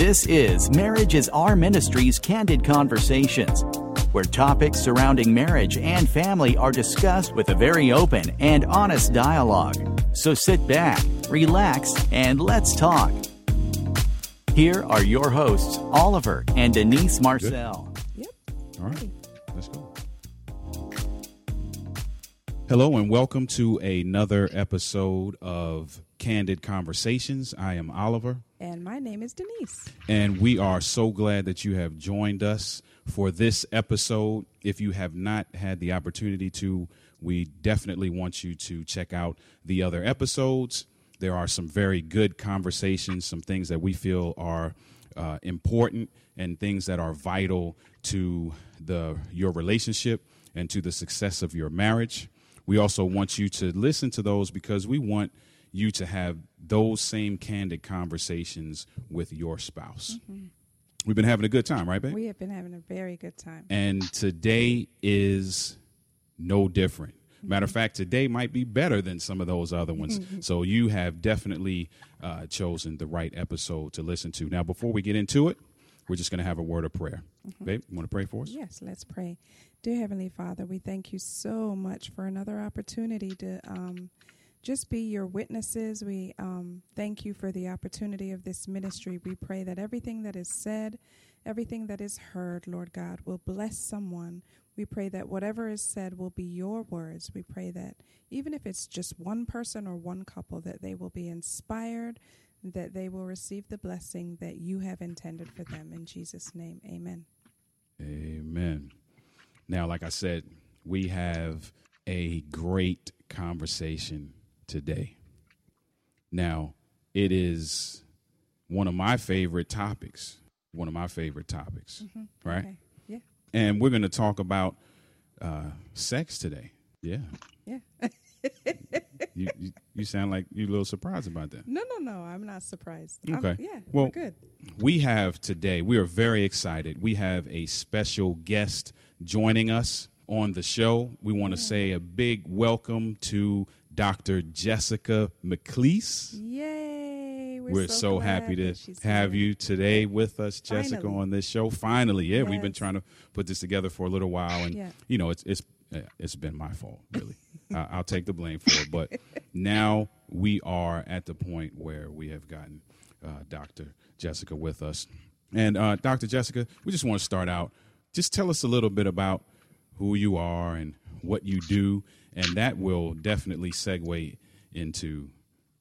This is Marriage is Our Ministry's Candid Conversations, where topics surrounding marriage and family are discussed with a very open and honest dialogue. So sit back, relax, and let's talk. Here are your hosts, Oliver and Denise Marcel. Good. Yep. All right. Let's go. Hello and welcome to another episode of Candid Conversations. I am Oliver. And my name is Denise. And we are so glad that you have joined us for this episode. If you have not had the opportunity to, we definitely want you to check out the other episodes. There are some very good conversations, some things that we feel are important and things that are vital to your relationship and to the success of your marriage. We also want you to listen to those because we want you to have those same candid conversations with your spouse. Mm-hmm. We've been having a good time, right, babe? We have been having a very good time. And today is no different. Mm-hmm. Matter of fact, today might be better than some of those other ones. Mm-hmm. So you have definitely chosen the right episode to listen to. Now, before we get into it, we're just going to have a word of prayer. Mm-hmm. Babe, you want to pray for us? Yes, let's pray. Dear Heavenly Father, we thank you so much for another opportunity to just be your witnesses. We thank you for the opportunity of this ministry. We pray that everything that is said, everything that is heard, Lord God, will bless someone. We pray that whatever is said will be your words. We pray that even if it's just one person or one couple, that they will be inspired, that they will receive the blessing that you have intended for them. In Jesus' name, amen. Amen. Now, like I said, we have a great conversation today. Now, it is one of my favorite topics, mm-hmm. Right? Okay. Yeah. And we're going to talk about sex today. Yeah. Yeah. you sound like you're a little surprised about that. No, I'm not surprised. Okay. Well, we're good. We are very excited. We have a special guest joining us on the show. We want to say a big welcome to Dr. Jessica McLeese. Yay! We're so happy to have you today with us, Jessica, finally. On this show. Finally, yeah, yes. We've been trying to put this together for a little while, and you know, it's been my fault, really. I'll take the blame for it. But now we are at the point where we have gotten Dr. Jessica with us, and Dr. Jessica, we just want to start out. Just tell us a little bit about who you are and what you do, and that will definitely segue into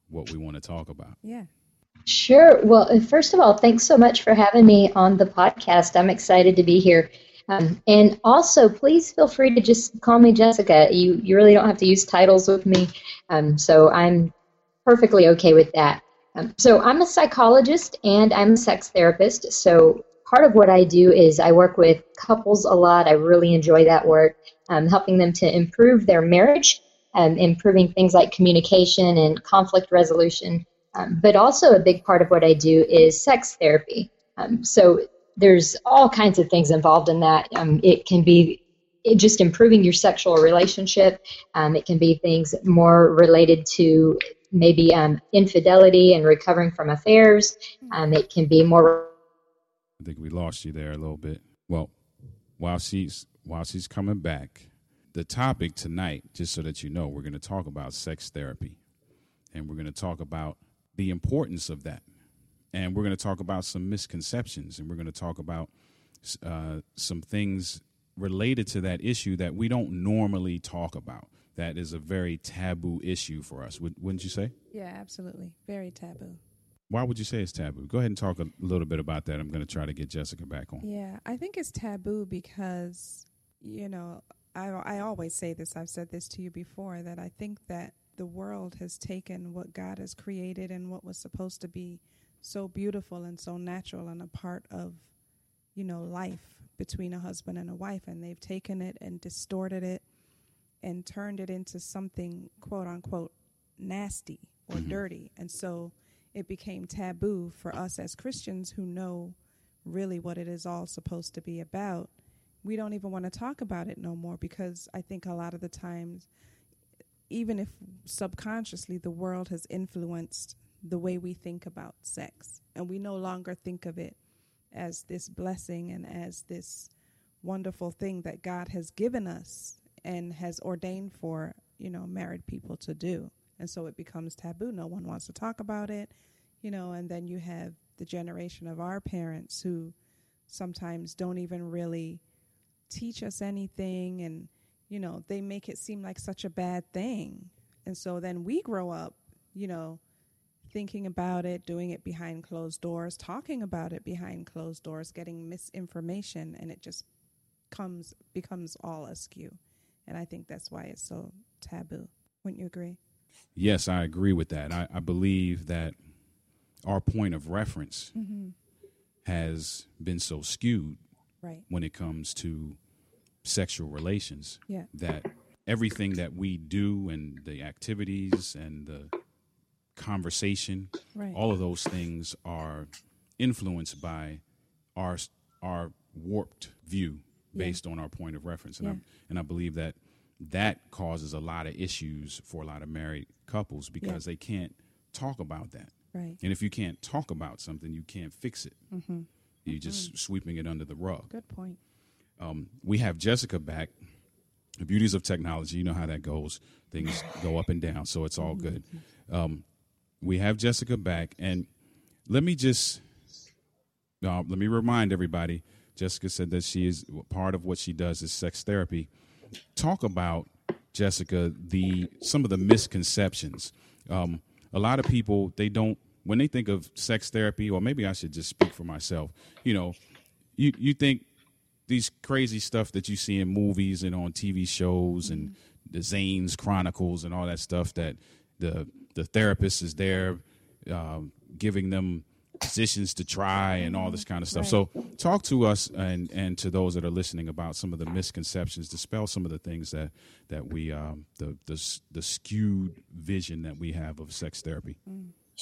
what we want to talk about. Yeah. Sure. Well, first of all, thanks so much for having me on the podcast. I'm excited to be here. And also, please feel free to just call me Jessica. You really don't have to use titles with me, so I'm perfectly okay with that. So I'm a psychologist and I'm a sex therapist, so part of what I do is I work with couples a lot. I really enjoy that work, helping them to improve their marriage, improving things like communication and conflict resolution. But also a big part of what I do is sex therapy. So there's all kinds of things involved in that. It can be just improving your sexual relationship. It can be things more related to maybe infidelity and recovering from affairs. It can be more... I think we lost you there a little bit. Well, while she's coming back, the topic tonight, just so that you know, we're going to talk about sex therapy, and we're going to talk about the importance of that, and we're going to talk about some misconceptions, and we're going to talk about some things related to that issue that we don't normally talk about. That is a very taboo issue for us, wouldn't you say? Yeah, absolutely. Very taboo. Why would you say it's taboo? Go ahead and talk a little bit about that. I'm going to try to get Jessica back on. Yeah, I think it's taboo because, you know, I always say this. I've said this to you before, that I think that the world has taken what God has created and what was supposed to be so beautiful and so natural and a part of, you know, life between a husband and a wife. And they've taken it and distorted it and turned it into something, quote unquote, nasty or dirty. And so it became taboo for us as Christians who know really what it is all supposed to be about. We don't even want to talk about it no more because I think a lot of the times, even if subconsciously, the world has influenced the way we think about sex and we no longer think of it as this blessing and as this wonderful thing that God has given us and has ordained for, you know, married people to do. And so it becomes taboo. No one wants to talk about it, you know, and then you have the generation of our parents who sometimes don't even really teach us anything. And, you know, they make it seem like such a bad thing. And so then we grow up, you know, thinking about it, doing it behind closed doors, talking about it behind closed doors, getting misinformation, and it just becomes all askew. And I think that's why it's so taboo. Wouldn't you agree? Yes, I agree with that. I believe that our point of reference mm-hmm. has been so skewed right. when it comes to sexual relations yeah. that everything that we do and the activities and the conversation, right. all of those things are influenced by our warped view based yeah. on our point of reference. And, yeah. I believe that causes a lot of issues for a lot of married couples because yeah. they can't talk about that. Right. And if you can't talk about something, you can't fix it. Mm-hmm. You're mm-hmm. just sweeping it under the rug. Good point. We have Jessica back. The beauties of technology, you know how that goes. Things go up and down, so it's all mm-hmm. good. We have Jessica back, and let me remind everybody, Jessica said that she is part of what she does is sex therapy. Talk about, Jessica, some of the misconceptions. A lot of people, they don't, when they think of sex therapy, or maybe I should just speak for myself, you know, you think these crazy stuff that you see in movies and on TV shows mm-hmm. and the Zane's Chronicles and all that stuff that the therapist is there giving them positions to try and all this kind of stuff. Right. So talk to us and to those that are listening about some of the misconceptions, dispel some of the things that we, the skewed vision that we have of sex therapy.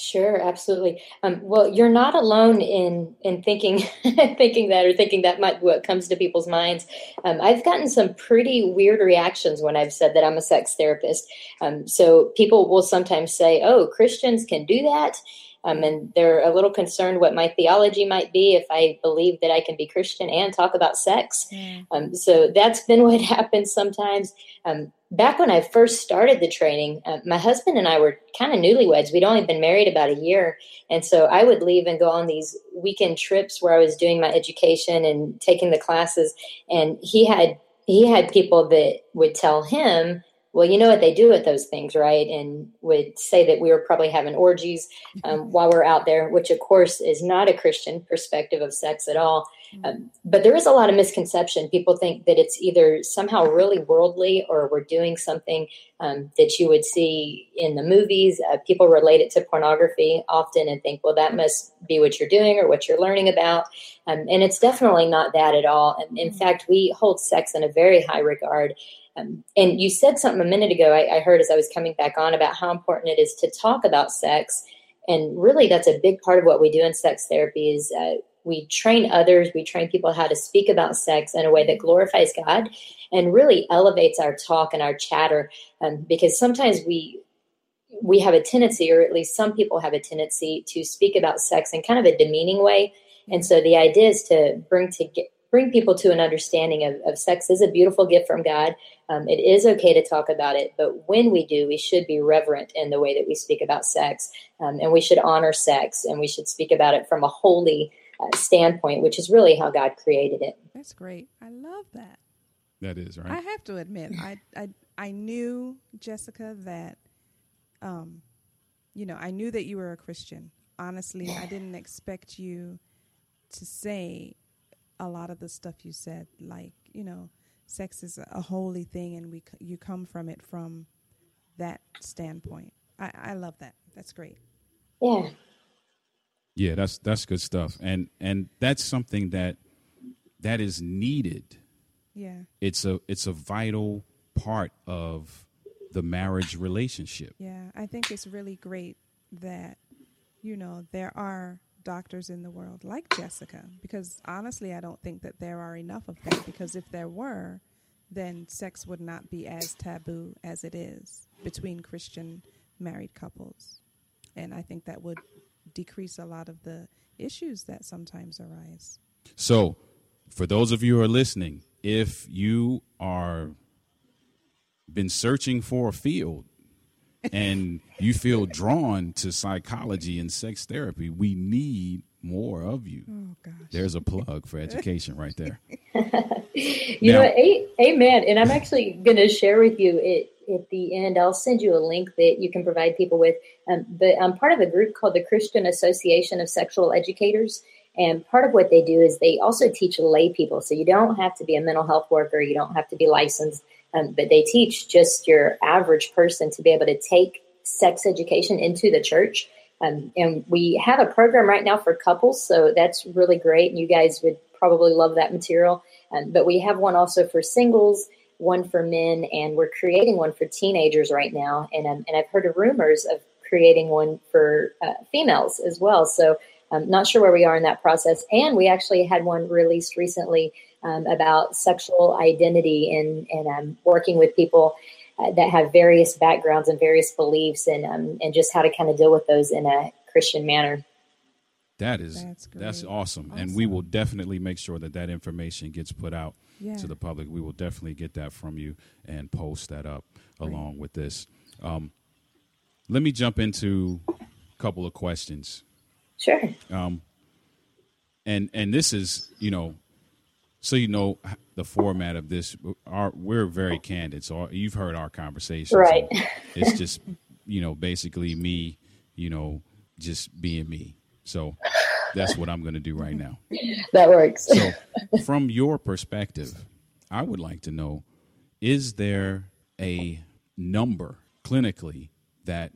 Sure. Absolutely. Well, you're not alone in thinking that might be what comes to people's minds. I've gotten some pretty weird reactions when I've said that I'm a sex therapist. So people will sometimes say, oh, Christians can do that. And they're a little concerned what my theology might be if I believe that I can be Christian and talk about sex. Yeah. So that's been what happens sometimes. Back when I first started the training, my husband and I were kind of newlyweds. We'd only been married about a year. And so I would leave and go on these weekend trips where I was doing my education and taking the classes. And he had people that would tell him, well, you know what they do at those things, right? And would say that we were probably having orgies while we're out there, which, of course, is not a Christian perspective of sex at all. But there is a lot of misconception. People think that it's either somehow really worldly or we're doing something that you would see in the movies. People relate it to pornography often and think, well, that must be what you're doing or what you're learning about. And it's definitely not that at all. And in fact, we hold sex in a very high regard. And you said something a minute ago, I heard as I was coming back on, about how important it is to talk about sex. And really, that's a big part of what we do in sex therapy is we train others. We train people how to speak about sex in a way that glorifies God and really elevates our talk and our chatter, because sometimes we have a tendency, or at least some people have a tendency, to speak about sex in kind of a demeaning way. And so the idea is to bring people to an understanding of sex is a beautiful gift from God. It is okay to talk about it, but when we do, we should be reverent in the way that we speak about sex, and we should honor sex, and we should speak about it from a holy standpoint, which is really how God created it. That's great. I love that. That is, right? I have to admit, I knew, Jessica, that, you know, I knew that you were a Christian. Honestly, I didn't expect you to say a lot of the stuff you said, like, you know, sex is a holy thing and you come from it from that standpoint. I love that. That's great. Yeah. Yeah, that's good stuff. And that's something that is needed. Yeah. It's a vital part of the marriage relationship. Yeah, I think it's really great that, you know, there are doctors in the world like Jessica, because honestly, I don't think that there are enough of them, because if there were, then sex would not be as taboo as it is between Christian married couples. And I think that would decrease a lot of the issues that sometimes arise. So for those of you who are listening, if you are been searching for a field and you feel drawn to psychology and sex therapy, we need more of you. Oh, gosh. There's a plug for education right there. Amen. And I'm actually going to share with you it at the end. I'll send you a link that you can provide people with. But I'm part of a group called the Christian Association of Sexual Educators. And part of what they do is they also teach lay people. So you don't have to be a mental health worker. You don't have to be licensed. But they teach just your average person to be able to take sex education into the church. And we have a program right now for couples. So that's really great. And you guys would probably love that material. But we have one also for singles, one for men, and we're creating one for teenagers right now. And I've heard of rumors of creating one for females as well. So I'm not sure where we are in that process. And we actually had one released recently about sexual identity and working with people that have various backgrounds and various beliefs and just how to kind of deal with those in a Christian manner. That's awesome. And we will definitely make sure that information gets put out to the public. We will definitely get that from you and post that up along with this. Let me jump into a couple of questions. Sure. And this is, so the format of this, we're very candid. So you've heard our conversation. Right. So it's just, basically me, just being me. So that's what I'm going to do right now. That works. So from your perspective, I would like to know, is there a number clinically that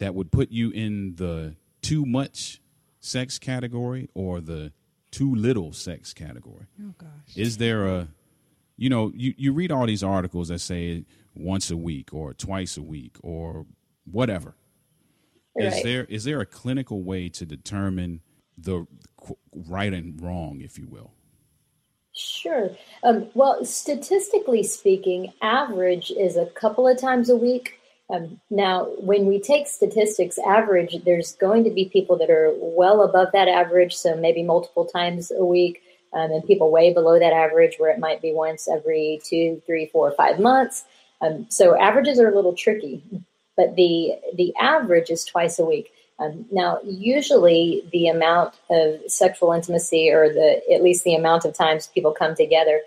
would put you in the too much sex category or the too little sex category? Oh, gosh. Is there a, you read all these articles that say once a week or twice a week or whatever. Right. Is there a clinical way to determine the right and wrong, if you will? Sure. Well, statistically speaking, average is a couple of times a week. Now, when we take statistics average, there's going to be people that are well above that average, so maybe multiple times a week, and people way below that average where it might be once every 2, 3, 4, 5 months. So averages are a little tricky, but the average is twice a week. Now, usually the amount of sexual intimacy or at least the amount of times people come together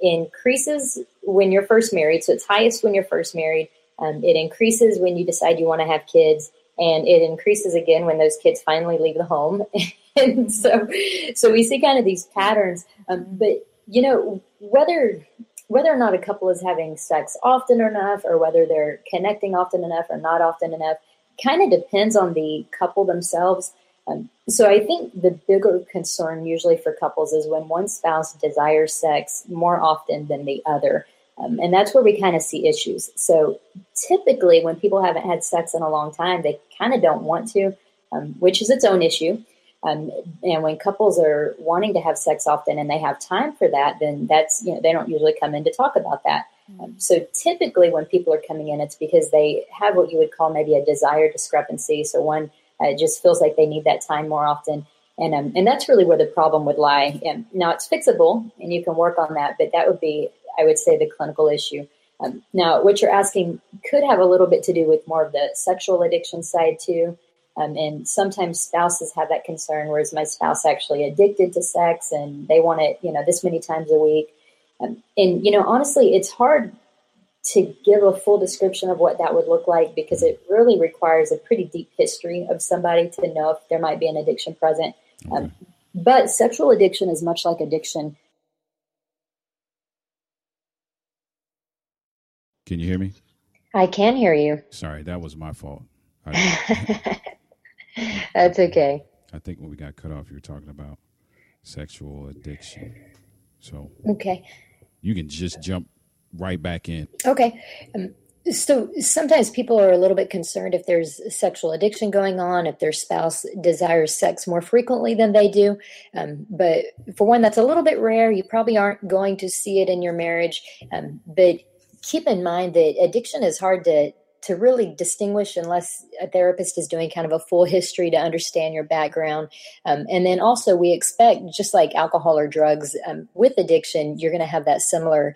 increases when you're first married. So it's highest when you're first married. It increases when you decide you want to have kids, and it increases again when those kids finally leave the home. And so we see kind of these patterns. But whether or not a couple is having sex often enough, or whether they're connecting often enough or not often enough, kind of depends on the couple themselves. So I think the bigger concern usually for couples is when one spouse desires sex more often than the other. And that's where we kind of see issues. So typically when people haven't had sex in a long time, they kind of don't want to, which is its own issue. And when couples are wanting to have sex often and they have time for that, then that's, they don't usually come in to talk about that. So typically when people are coming in, it's because they have what you would call maybe a desire discrepancy. So one just feels like they need that time more often. And that's really where the problem would lie. And now it's fixable and you can work on that, but that would be, I would say, the clinical issue. Now, what you're asking could have a little bit to do with more of the sexual addiction side too. And sometimes spouses have that concern, whereas my spouse actually addicted to sex and they want it, this many times a week. And, honestly, it's hard to give a full description of what that would look like because it really requires a pretty deep history of somebody to know if there might be an addiction present. But sexual addiction is much like addiction. Can you hear me? I can hear you. Sorry, that was my fault. That's okay. I think when we got cut off, you were talking about sexual addiction. So okay, you can just jump right back in. Okay. So sometimes people are a little bit concerned if there's sexual addiction going on, if their spouse desires sex more frequently than they do. But for one, that's a little bit rare. You probably aren't going to see it in your marriage. But keep in mind that addiction is hard to to really distinguish unless a therapist is doing kind of a full history to understand your background. And then also we expect, just like alcohol or drugs, with addiction, you're going to have that similar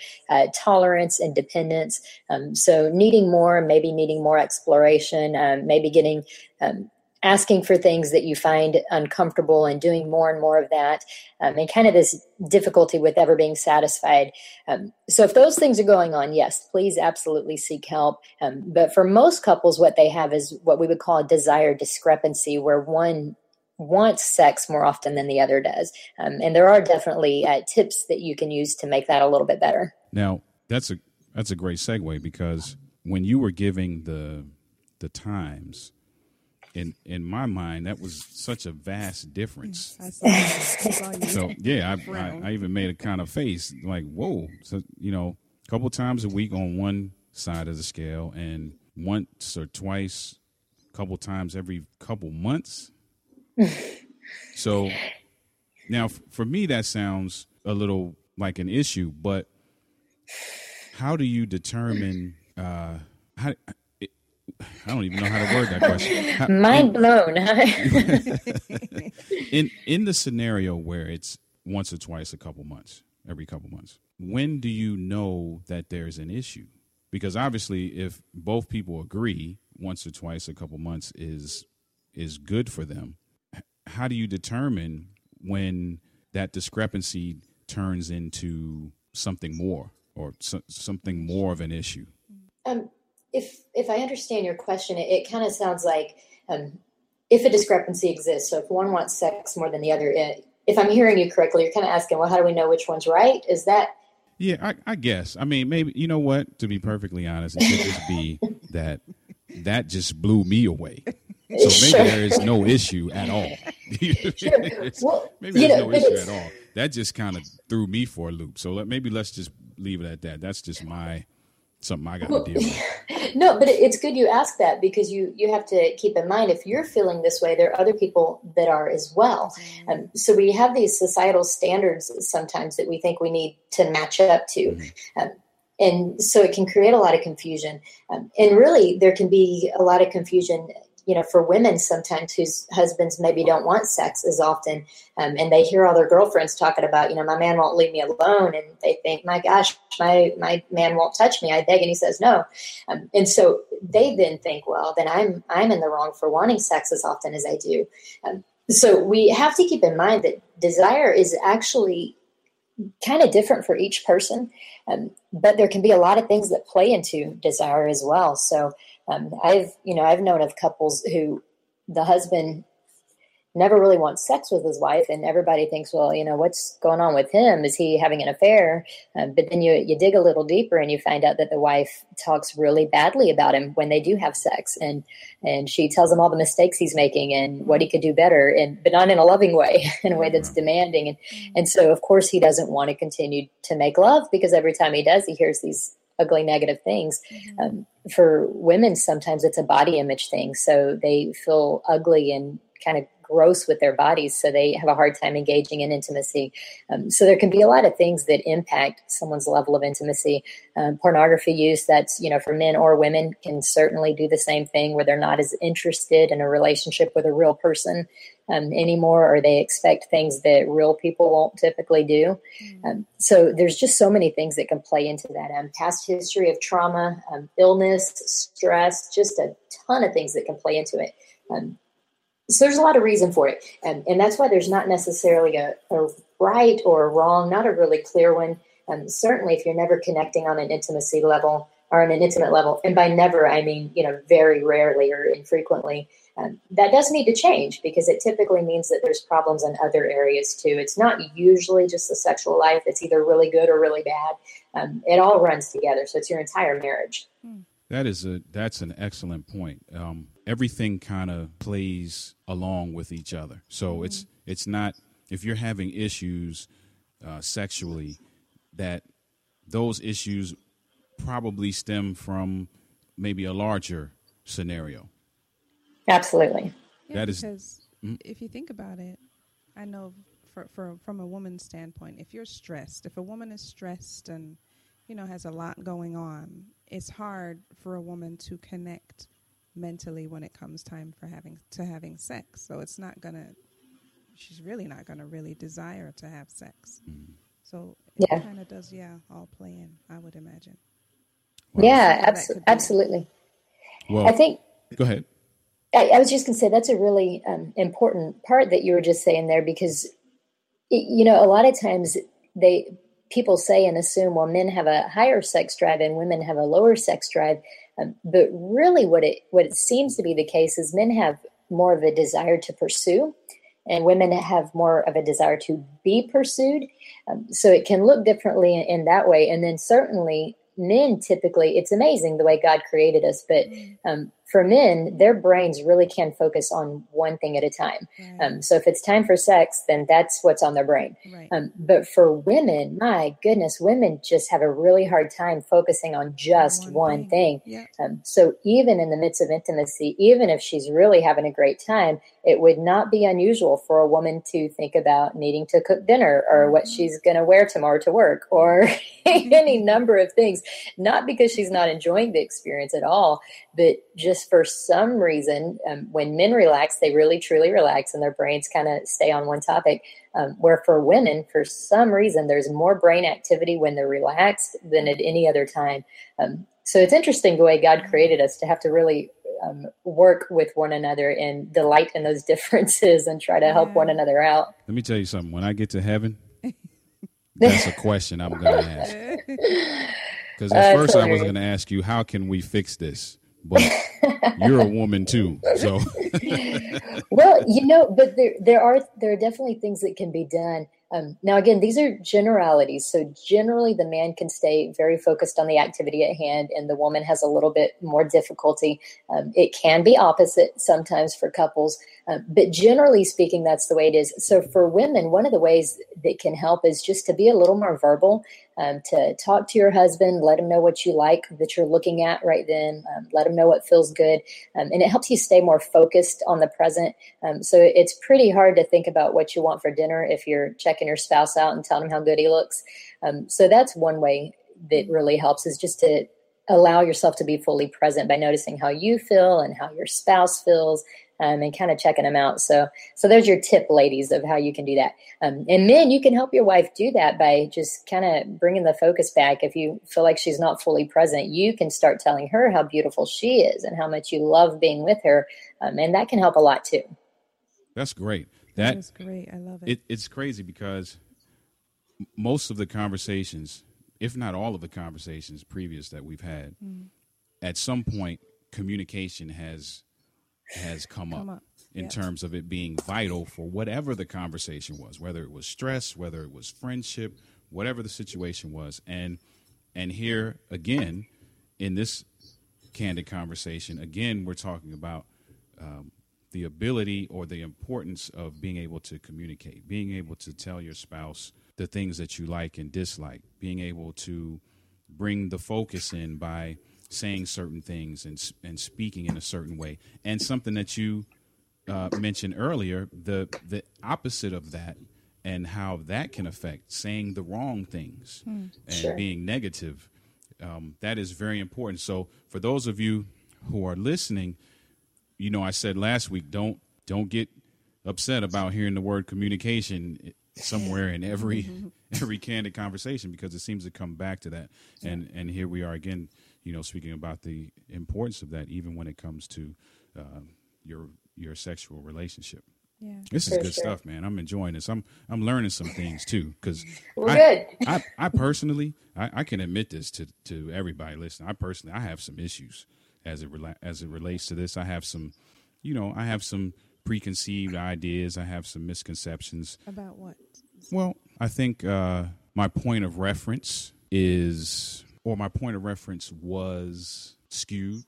tolerance and dependence. So needing more, maybe needing more exploration, maybe getting asking for things that you find uncomfortable and doing more and more of that, and kind of this difficulty with ever being satisfied. So if those things are going on, yes, please absolutely seek help. But for most couples, what they have is what we would call a desire discrepancy, where one wants sex more often than the other does. And there are definitely tips that you can use to make that a little bit better. Now, that's a great segue, because when you were giving the times, in my mind, that was such a vast difference. I saw you. So, yeah, I even made a kind of face like, whoa. So, you know, a couple times a week on one side of the scale, and once or twice, a couple times every couple months. So now for me, that sounds a little like an issue, but how do you determine I don't even know how to word that question. Mind blown, huh? In the scenario where it's once or twice a couple months, every couple months, when do you know that there's an issue? Because obviously if both people agree once or twice a couple months is good for them, how do you determine when that discrepancy turns into something more or something more of an issue? If I understand your question, it kind of sounds like if a discrepancy exists, so if one wants sex more than the other, if I'm hearing you correctly, you're kind of asking, well, how do we know which one's right? Is that? Yeah, I guess. I mean, maybe, you know what? To be perfectly honest, it could just be that just blew me away. So maybe sure. There is no issue at all. Sure. Well, maybe there's no issue at all. That just kind of threw me for a loop. So maybe let's just leave it at that. That's just something I got to deal with. No, but it's good you ask that, because you have to keep in mind, if you're feeling this way, there are other people that are as well. So we have these societal standards sometimes that we think we need to match up to. Mm-hmm. And so it can create a lot of confusion. And really, there can be a lot of confusion, you know, for women sometimes whose husbands maybe don't want sex as often. And they hear all their girlfriends talking about, you know, my man won't leave me alone. And they think, my gosh, my man won't touch me. I beg and he says no. And so they then think, well, then I'm in the wrong for wanting sex as often as I do. So we have to keep in mind that desire is actually kind of different for each person. But there can be a lot of things that play into desire as well. So, I've known of couples who the husband never really wants sex with his wife, and everybody thinks, well, you know, what's going on with him? Is he having an affair? But then you dig a little deeper and you find out that the wife talks really badly about him when they do have sex, and she tells him all the mistakes he's making and what he could do better, but not in a loving way, in a way that's demanding. And so, of course, he doesn't want to continue to make love, because every time he does, he hears these ugly, negative things. For women, sometimes it's a body image thing. So they feel ugly and kind of gross with their bodies. So they have a hard time engaging in intimacy. So there can be a lot of things that impact someone's level of intimacy. Pornography use, that's, you know, for men or women, can certainly do the same thing, where they're not as interested in a relationship with a real person anymore, or they expect things that real people won't typically do. So there's just so many things that can play into that. Past history of trauma, illness, stress, just a ton of things that can play into it. So there's a lot of reason for it. And that's why there's not necessarily a right or a wrong, not a really clear one. Certainly if you're never connecting on an intimacy level or on an intimate level, and by never, I mean, you know, very rarely or infrequently, that does need to change, because it typically means that there's problems in other areas too. It's not usually just the sexual life. It's either really good or really bad. It all runs together. So it's your entire marriage. That's an excellent point. Everything kind of plays along with each other. So it's not, if you're having issues sexually, that those issues probably stem from maybe a larger scenario. Absolutely. Yeah, that is, because if you think about it, I know from a woman's standpoint, if you're stressed, if a woman is stressed and you know, has a lot going on, it's hard for a woman to connect mentally when it comes time for having sex. So it's not going to, she's really not going to really desire to have sex. Mm-hmm. So it kind of does, all play in, I would imagine. Wow. Yeah, absolutely. Well, I think. Go ahead. I was just going to say that's a really important part that you were just saying there, because, a lot of times people say and assume, well, men have a higher sex drive and women have a lower sex drive. But really what it seems to be the case is men have more of a desire to pursue and women have more of a desire to be pursued. So it can look differently in that way. And then certainly men typically, it's amazing the way God created us, but for men, their brains really can focus on one thing at a time. Right. So if it's time for sex, then that's what's on their brain. Right. But for women, my goodness, women just have a really hard time focusing on just one thing. Yeah. So even in the midst of intimacy, even if she's really having a great time, it would not be unusual for a woman to think about needing to cook dinner or what she's going to wear tomorrow to work or any number of things, not because she's not enjoying the experience at all, but just for some reason, when men relax, they really, truly relax and their brains kind of stay on one topic. Where for women, for some reason, there's more brain activity when they're relaxed than at any other time. So it's interesting the way God created us to have to really work with one another and delight in those differences and try to help one another out. Let me tell you something. When I get to heaven, that's a question I'm going to ask. Because at first I was going to ask you, how can we fix this? But you're a woman too, so. Well, but there are definitely things that can be done. Now, again, these are generalities. So generally the man can stay very focused on the activity at hand and the woman has a little bit more difficulty. It can be opposite sometimes for couples, but generally speaking, that's the way it is. So for women, one of the ways that can help is just to be a little more verbal, to talk to your husband, let him know what you like that you're looking at right then, let him know what feels good. And it helps you stay more focused on the present. So it's pretty hard to think about what you want for dinner if you're checking your spouse out and telling him how good he looks. So that's one way that really helps is just to allow yourself to be fully present by noticing how you feel and how your spouse feels. And kind of checking them out. So there's your tip, ladies, of how you can do that. And men, you can help your wife do that by just kind of bringing the focus back. If you feel like she's not fully present, you can start telling her how beautiful she is and how much you love being with her. And that can help a lot too. That's great. That's great. I love it. It's crazy because most of the conversations, if not all of the conversations previous that we've had, at some point, communication has come up in terms of it being vital for whatever the conversation was, whether it was stress, whether it was friendship, whatever the situation was. And here again, in this candid conversation, again, we're talking about the ability or the importance of being able to communicate, being able to tell your spouse the things that you like and dislike, being able to bring the focus in by saying certain things and speaking in a certain way. And something that you mentioned earlier, the opposite of that and how that can affect saying the wrong things and being negative, that is very important. So for those of you who are listening, I said last week, don't get upset about hearing the word communication somewhere in every candid conversation, because it seems to come back to that. And here we are again, speaking about the importance of that, even when it comes to your sexual relationship. Yeah, this is good stuff, man. I'm enjoying this. I'm learning some things too, because I personally, I can admit this to everybody listening. I have some issues as it relates to this. I have some, I have some preconceived ideas. I have some misconceptions about what. Well, I think my point of reference was skewed.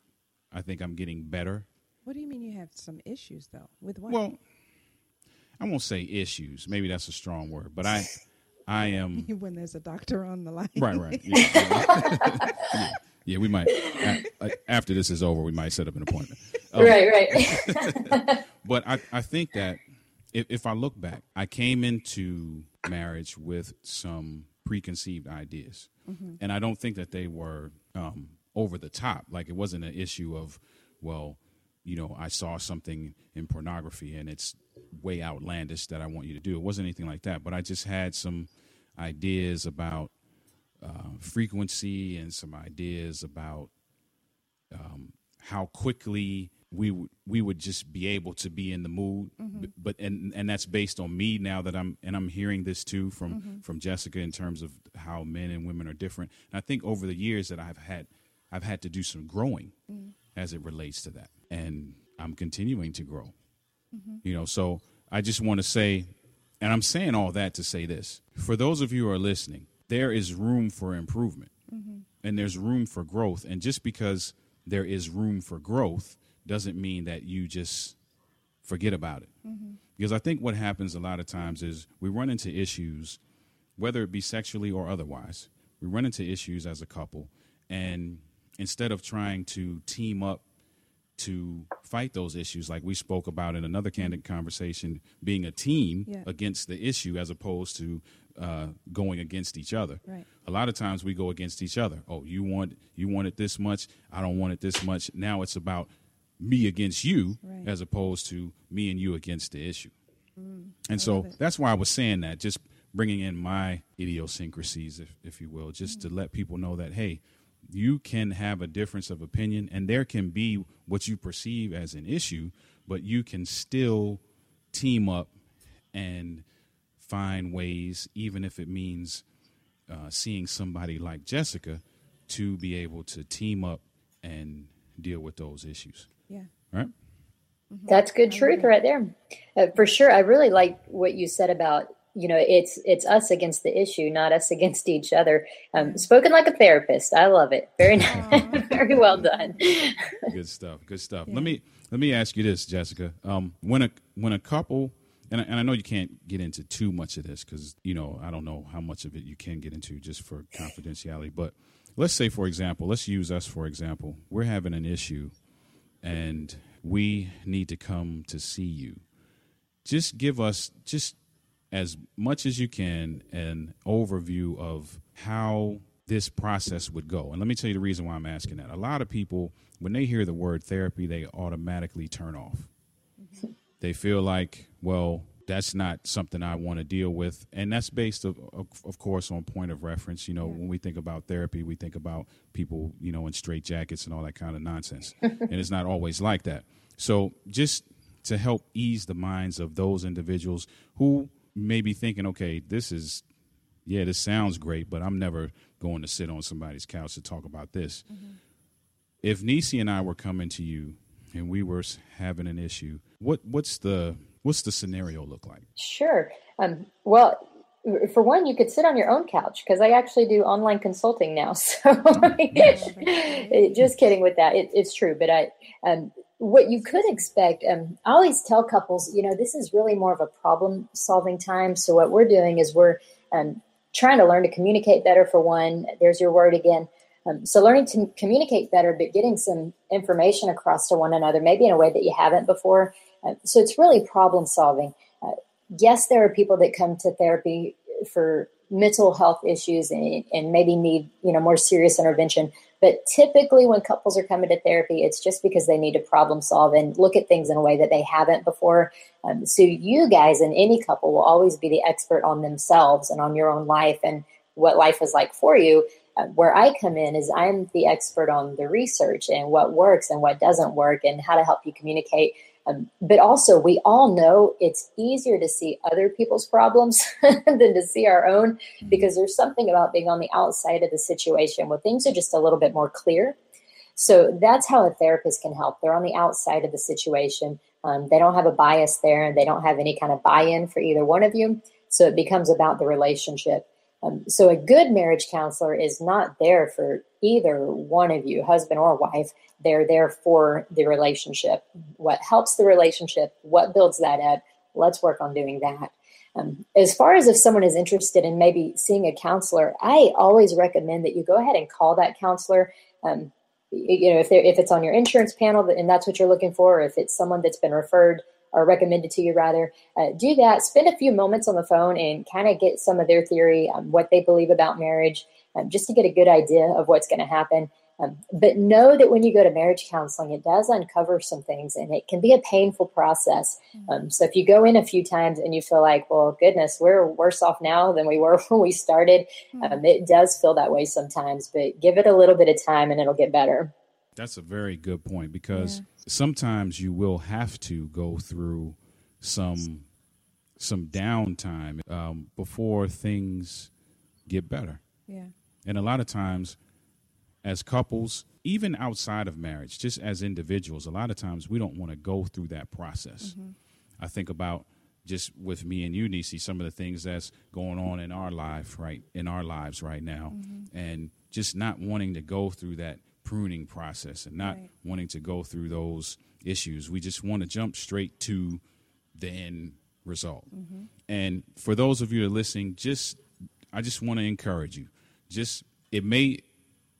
I think I'm getting better. What do you mean you have some issues, though? With what? Well, I won't say issues. Maybe that's a strong word. But I am... When there's a doctor on the line. Right. Yeah, yeah, we might. After this is over, we might set up an appointment. Right. But I think that if I look back, I came into marriage with some preconceived ideas. Mm-hmm. And I don't think that they were over the top. Like, it wasn't an issue of, well, you know, I saw something in pornography and it's way outlandish that I want you to do. It wasn't anything like that. But I just had some ideas about frequency and some ideas about how quickly we would just be able to be in the mood. Mm-hmm. But and that's based on me now that I'm hearing this too from Jessica in terms of how men and women are different. And I think over the years that I've had to do some growing as it relates to that. And I'm continuing to grow. Mm-hmm. You know, so I just want to say, and I'm saying all that to say this, for those of you who are listening, there is room for improvement and there's room for growth. And just because there is room for growth doesn't mean that you just forget about it. Mm-hmm. Because I think what happens a lot of times is we run into issues, whether it be sexually or otherwise, we run into issues as a couple. And instead of trying to team up to fight those issues, like we spoke about in another candid conversation, being a team against the issue as opposed to going against each other. Right. A lot of times we go against each other. Oh, you want it this much. I don't want it this much. Now it's about me against you as opposed to me and you against the issue. And so that's why I was saying that, just bringing in my idiosyncrasies, if you will, just to let people know that, hey, you can have a difference of opinion and there can be what you perceive as an issue, but you can still team up and find ways, even if it means seeing somebody like Jessica, to be able to team up and deal with those issues. Yeah. All right. Mm-hmm. That's good truth right there. For sure. I really like what you said about, you know, it's us against the issue, not us against each other. Spoken like a therapist. I love it. Very nice. Very well done. Good stuff. Good stuff. Yeah. Let me ask you this, Jessica. When a couple, and I know you can't get into too much of this because, you know, I don't know how much of it you can get into just for confidentiality. But let's say, for example, let's use us for example. We're having an issue, and we need to come to see you. Just give us as much as you can, an overview of how this process would go. And let me tell you the reason why I'm asking that. A lot of people, when they hear the word therapy, they automatically turn off. Mm-hmm. They feel like, well, that's not something I want to deal with. And that's based, of course, on point of reference. You know, when we think about therapy, we think about people, you know, in straitjackets and all that kind of nonsense. And it's not always like that. So just to help ease the minds of those individuals who may be thinking, okay, this sounds great, but I'm never going to sit on somebody's couch to talk about this. Mm-hmm. If Niecy and I were coming to you and we were having an issue, what's the scenario look like? Sure. Well, for one, you could sit on your own couch because I actually do online consulting now. So just kidding with that. It's true. But what you could expect, I always tell couples, you know, this is really more of a problem solving time. So what we're doing is we're trying to learn to communicate better for one. There's your word again. So learning to communicate better, but getting some information across to one another, maybe in a way that you haven't before. So it's really problem solving. Yes, there are people that come to therapy for mental health issues and maybe need, you know, more serious intervention. But typically when couples are coming to therapy, it's just because they need to problem solve and look at things in a way that they haven't before. So you guys and any couple will always be the expert on themselves and on your own life and what life is like for you. Where I come in is I'm the expert on the research and what works and what doesn't work and how to help you communicate. But also, we all know it's easier to see other people's problems than to see our own, because there's something about being on the outside of the situation where things are just a little bit more clear. So that's how a therapist can help. They're on the outside of the situation. They don't have a bias there, and they don't have any kind of buy-in for either one of you. So it becomes about the relationship. So a good marriage counselor is not there for either one of you, husband or wife. They're there for the relationship. What helps the relationship? What builds that up? Let's work on doing that. As far as if someone is interested in maybe seeing a counselor, I always recommend that you go ahead and call that counselor. If it's on your insurance panel and that's what you're looking for, or if it's someone that's been referred, or recommended to you rather, do that. Spend a few moments on the phone and kind of get some of their theory on what they believe about marriage, just to get a good idea of what's going to happen. But know that when you go to marriage counseling, it does uncover some things, and it can be a painful process. So if you go in a few times and you feel like, well, goodness, we're worse off now than we were when we started, it does feel that way sometimes, but give it a little bit of time and it'll get better. That's a very good point, because sometimes you will have to go through some downtime before things get better. Yeah. And a lot of times, as couples, even outside of marriage, just as individuals, a lot of times we don't want to go through that process. Mm-hmm. I think about just with me and you, Niecy, some of the things that's going on in our life, right? In our lives right now, and just not wanting to go through that pruning process and not wanting to go through those issues. We just want to jump straight to the end result. Mm-hmm. And for those of you that are listening, I just want to encourage you.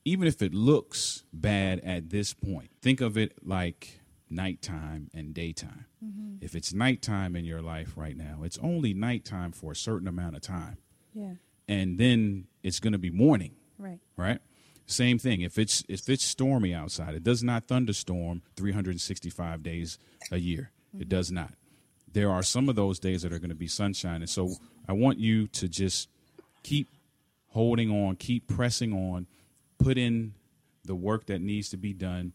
Even if it looks bad at this point, think of it like nighttime and daytime. Mm-hmm. If it's nighttime in your life right now, it's only nighttime for a certain amount of time. Yeah. And then it's going to be morning. Right. Right. Same thing. If it's stormy outside, it does not thunderstorm 365 days a year. Mm-hmm. It does not. There are some of those days that are going to be sunshine. And so I want you to just keep holding on, keep pressing on. Put in the work that needs to be done.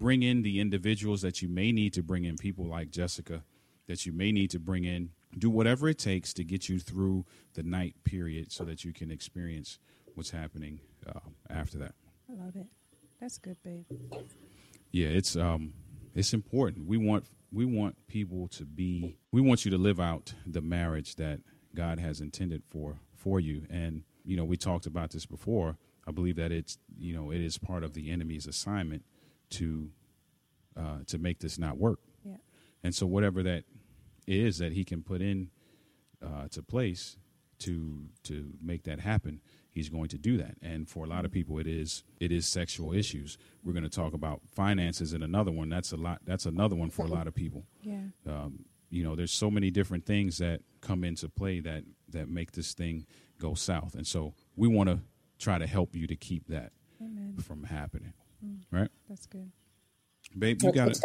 Bring in the individuals that you may need to bring in, people like Jessica, that you may need to bring in. Do whatever it takes to get you through the night period so that you can experience what's happening after that. I love it. That's good, babe. Yeah, it's important. We want you to live out the marriage that God has intended for you. And, you know, we talked about this before. I believe that it is part of the enemy's assignment to make this not work. Yeah. And so whatever that is that he can put in to place to make that happen, he's going to do that. And for a lot of people, it is sexual issues. We're going to talk about finances in another one. That's another one for a lot of people. Yeah. You know, there's so many different things that come into play that make this thing go south. And so we want to try to help you to keep that from happening. Mm. Right? That's good. Babe, you got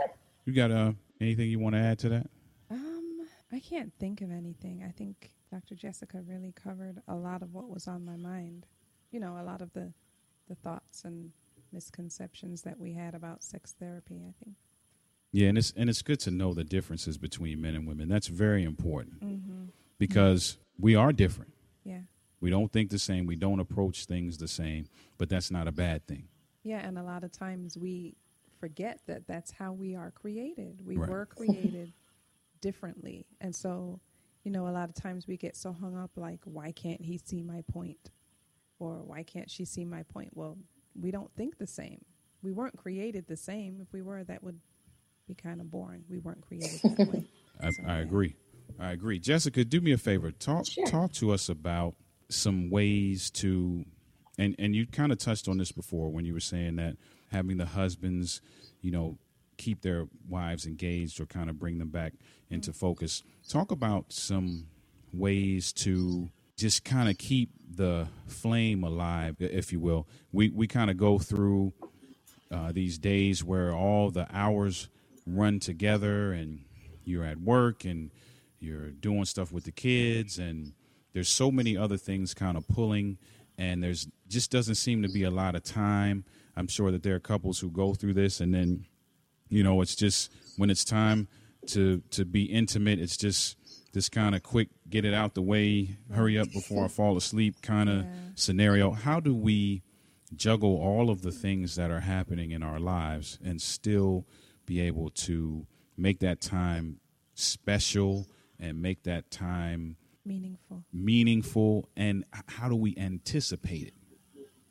anything you want to add to that? I can't think of anything. I think Dr. Jessica really covered a lot of what was on my mind. You know, a lot of the thoughts and misconceptions that we had about sex therapy, I think. Yeah, and it's good to know the differences between men and women. That's very important. Mm-hmm. Because we are different. Yeah. We don't think the same. We don't approach things the same, but that's not a bad thing. Yeah, and a lot of times we forget that that's how we are created. We were created differently. And so, you know, a lot of times we get so hung up like, why can't he see my point? Or why can't she see my point? Well, we don't think the same. We weren't created the same. If we were, that would be kind of boring. We weren't created that way. I agree. Jessica, do me a favor. Talk to us about some ways to, and you kind of touched on this before when you were saying that having the husbands, you know, keep their wives engaged or kind of bring them back into focus. Talk about some ways to just kind of keep the flame alive, if you will. We kind of go through these days where all the hours run together and you're at work and you're doing stuff with the kids and there's so many other things kind of pulling, and there's just doesn't seem to be a lot of time. I'm sure that there are couples who go through this, and then, you know, it's just when it's time to be intimate, it's just this kind of quick, get it out the way, hurry up before I fall asleep kind of scenario. How do we juggle all of the things that are happening in our lives and still be able to make that time special and make that time meaningful, and how do we anticipate it?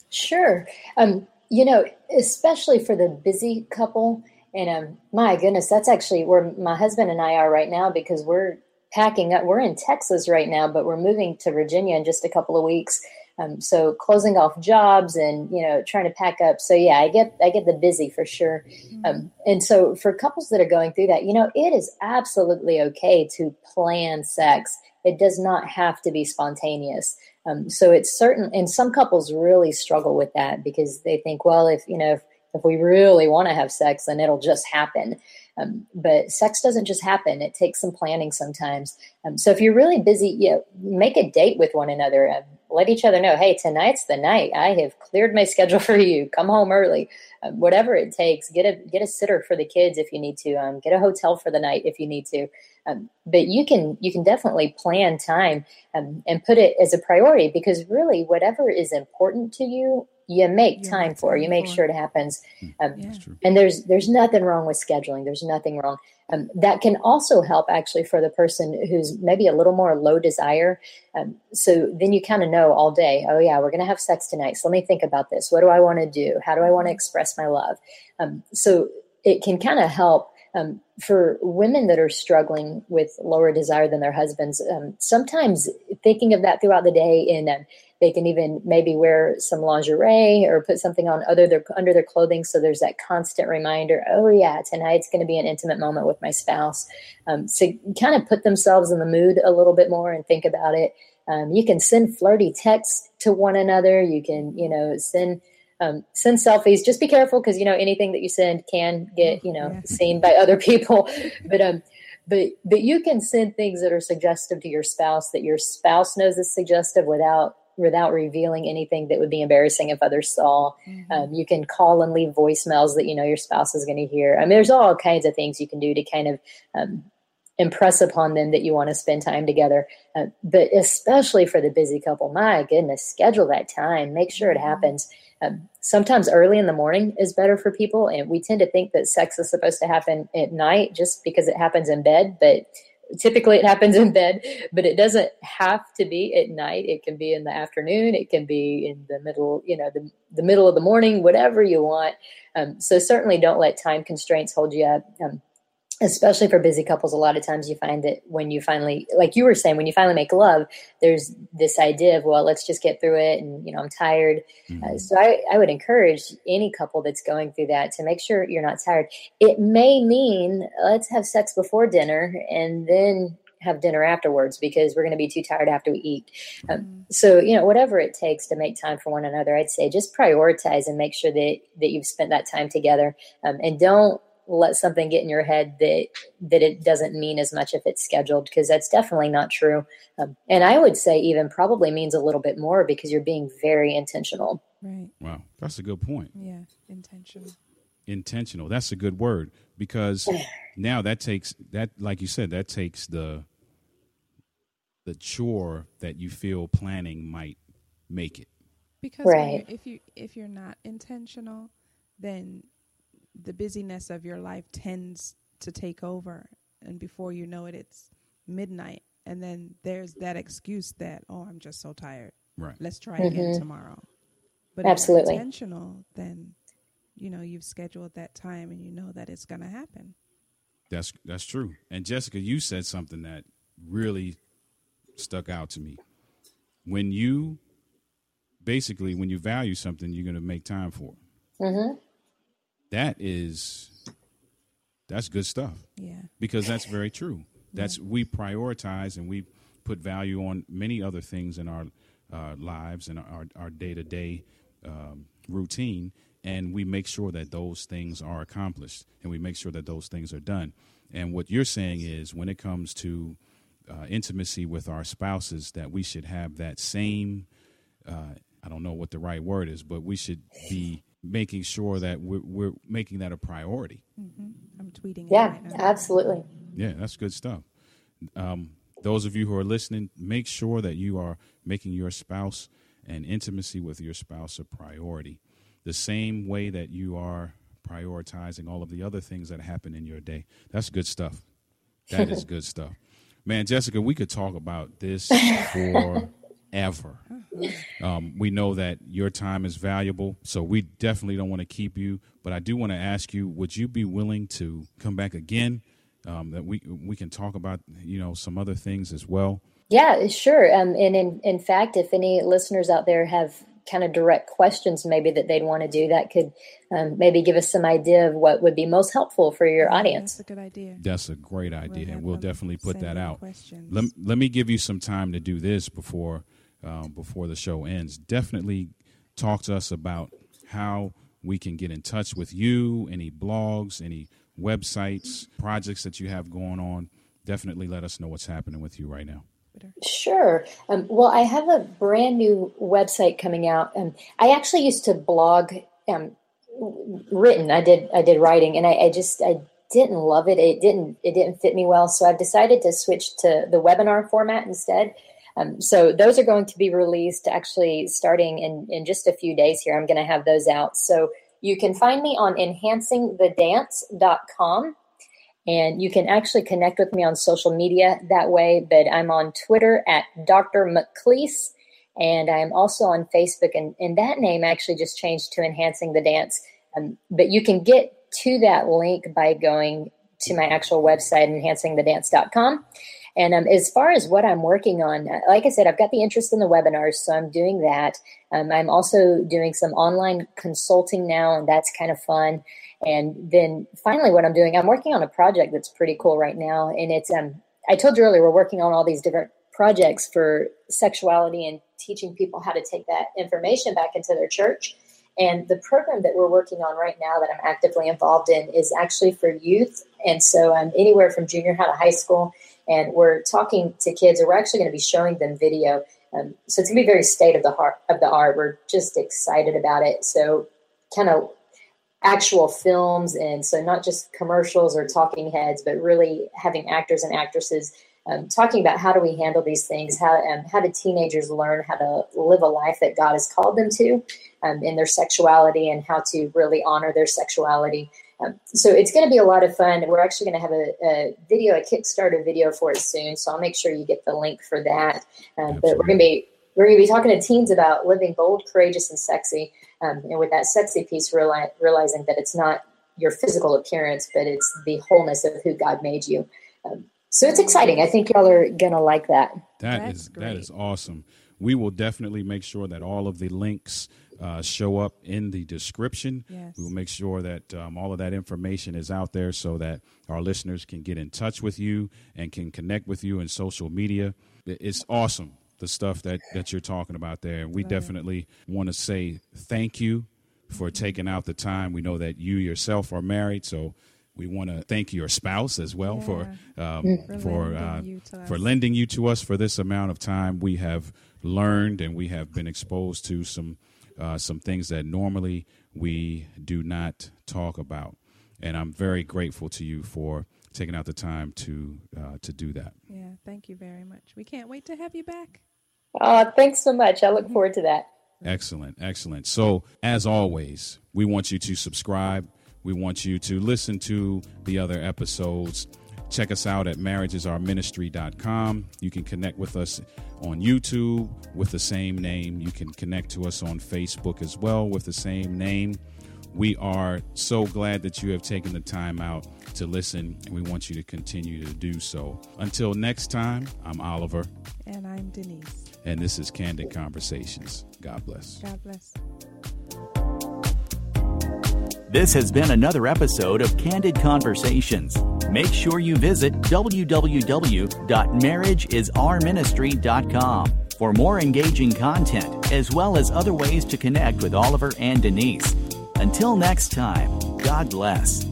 Sure. You know, especially for the busy couple, and my goodness, that's actually where my husband and I are right now because we're packing up. We're in Texas right now, but we're moving to Virginia in just a couple of weeks. So closing off jobs and, you know, trying to pack up. So yeah, I get the busy for sure. And so for couples that are going through that, you know, it is absolutely okay to plan sex. It does not have to be spontaneous. So it's certain, and some couples really struggle with that because they think, well, if we really want to have sex, then it'll just happen. But sex doesn't just happen. It takes some planning sometimes. So if you're really busy, make a date with one another. Let each other know, hey, tonight's the night. I have cleared my schedule for you. Come home early. Whatever it takes. Get a sitter for the kids if you need to. Get a hotel for the night if you need to. But you can definitely plan time and put it as a priority, because really whatever is important to you, you make time for. You make sure it happens. And there's nothing wrong with scheduling. There's nothing wrong. That can also help actually for the person who's maybe a little more low desire. So then you kind of know all day, oh yeah, we're going to have sex tonight. So let me think about this. What do I want to do? How do I want to express my love? So it can kind of help. For women that are struggling with lower desire than their husbands, sometimes thinking of that throughout the day, and they can even maybe wear some lingerie or put something on under their clothing. So there's that constant reminder, oh yeah, tonight's going to be an intimate moment with my spouse. So kind of put themselves in the mood a little bit more and think about it. You can send flirty texts to one another. You can, send selfies. Just be careful, because anything that you send can get seen by other people. But you can send things that are suggestive to your spouse that your spouse knows is suggestive without revealing anything that would be embarrassing if others saw. You can call and leave voicemails that your spouse is going to hear. There's all kinds of things you can do to kind of impress upon them that you want to spend time together. But especially for the busy couple, my goodness, schedule that time. Make sure it happens. Sometimes early in the morning is better for people. And we tend to think that sex is supposed to happen at night just because it happens in bed. But typically it happens in bed, but it doesn't have to be at night. It can be in the afternoon. It can be in the middle, the middle of the morning, whatever you want. So certainly don't let time constraints hold you up. Especially for busy couples, a lot of times you find that when you finally, like you were saying, when you finally make love, there's this idea of, well, let's just get through it. And, I'm tired. So I would encourage any couple that's going through that to make sure you're not tired. It may mean let's have sex before dinner and then have dinner afterwards, because we're going to be too tired after we eat. So, whatever it takes to make time for one another, I'd say just prioritize and make sure that you've spent that time together, and don't let something get in your head that it doesn't mean as much if it's scheduled, because that's definitely not true. And I would say even probably means a little bit more, because you're being very intentional. Right. Wow. That's a good point. Yeah. Intentional. That's a good word, because now that takes that, like you said, that takes the chore that you feel planning might make it. Because if you're not intentional, then the busyness of your life tends to take over, and before you know it, it's midnight, and then there's that excuse that, oh, I'm just so tired. Right. Let's try again tomorrow. But if you're intentional, then you've scheduled that time, and you know that it's going to happen. That's true. And Jessica, you said something that really stuck out to me. When you value something, you're going to make time for it. Mm-hmm. That's good stuff. Yeah. Because that's very true. We prioritize and we put value on many other things in our lives and our day-to-day routine. And we make sure that those things are accomplished, and we make sure that those things are done. And what you're saying is, when it comes to intimacy with our spouses, that we should have that same, I don't know what the right word is, but we should be making sure that we're making that a priority. Mm-hmm. I'm tweeting. Yeah, it right now. Absolutely. Yeah, that's good stuff. Those of you who are listening, make sure that you are making your spouse and intimacy with your spouse a priority, the same way that you are prioritizing all of the other things that happen in your day. That's good stuff. That is good stuff. Man, Jessica, we could talk about this for ever. We know that your time is valuable, so we definitely don't want to keep you, but I do want to ask you, would you be willing to come back again, that we can talk about some other things as well? Yeah, sure. And in fact, if any listeners out there have kind of direct questions maybe that they'd want to do, that could maybe give us some idea of what would be most helpful for your audience. That's a good idea. That's a great idea. And we'll definitely put that out. Let me give you some time to do this before the show ends. Definitely talk to us about how we can get in touch with you, any blogs, any websites, projects that you have going on. Definitely let us know what's happening with you right now. Sure. Well, I have a brand new website coming out. I actually used to blog, written. I did writing, and I didn't love it. It didn't fit me well. So I've decided to switch to the webinar format instead. So those are going to be released actually starting in just a few days here. I'm going to have those out. So you can find me on enhancingthedance.com. And you can actually connect with me on social media that way, but I'm on Twitter at Dr. McLeese, and I'm also on Facebook, and that name actually just changed to Enhancing the Dance. But you can get to that link by going to my actual website, enhancingthedance.com. And as far as what I'm working on, like I said, I've got the interest in the webinars, so I'm doing that. I'm also doing some online consulting now, and that's kind of fun. And then finally what I'm doing, I'm working on a project that's pretty cool right now. And it's, I told you earlier, we're working on all these different projects for sexuality and teaching people how to take that information back into their church. And the program that we're working on right now that I'm actively involved in is actually for youth. And so I'm anywhere from junior high to high school. And we're talking to kids, and we're actually going to be showing them video. So it's going to be very state of the art. We're just excited about it. So kind of actual films, and so not just commercials or talking heads, but really having actors and actresses talking about how do we handle these things, how do teenagers learn how to live a life that God has called them to in their sexuality, and how to really honor their sexuality. So it's going to be a lot of fun. We're actually going to have a video, a Kickstarter video for it soon. So I'll make sure you get the link for that. But we're going to be talking to teens about living bold, courageous, and sexy. And with that sexy piece, realizing that it's not your physical appearance, but it's the wholeness of who God made you. So it's exciting. I think y'all are going to like that. That is awesome. We will definitely make sure that all of the links show up in the description. Yes. We will make sure that all of that information is out there so that our listeners can get in touch with you and can connect with you in social media. It's awesome, the stuff that you're talking about there. And we definitely want to say thank you for taking out the time. We know that you yourself are married, so we want to thank your spouse as well for lending you to us for this amount of time. We have learned, and we have been exposed to some things that normally we do not talk about. And I'm very grateful to you for taking out the time to do that. Yeah, thank you very much. We can't wait to have you back. Oh, thanks so much. I look forward to that. Excellent, excellent. So as always, we want you to subscribe. We want you to listen to the other episodes. Check us out at marriagesourministry.com. You can connect with us on YouTube with the same name. You can connect to us on Facebook as well with the same name. We are so glad that you have taken the time out to listen, and we want you to continue to do so. Until next time, I'm Oliver. And I'm Denise. And this is Candid Conversations. God bless. God bless. This has been another episode of Candid Conversations. Make sure you visit www.marriagesourministry.com for more engaging content, as well as other ways to connect with Oliver and Denise. Until next time, God bless.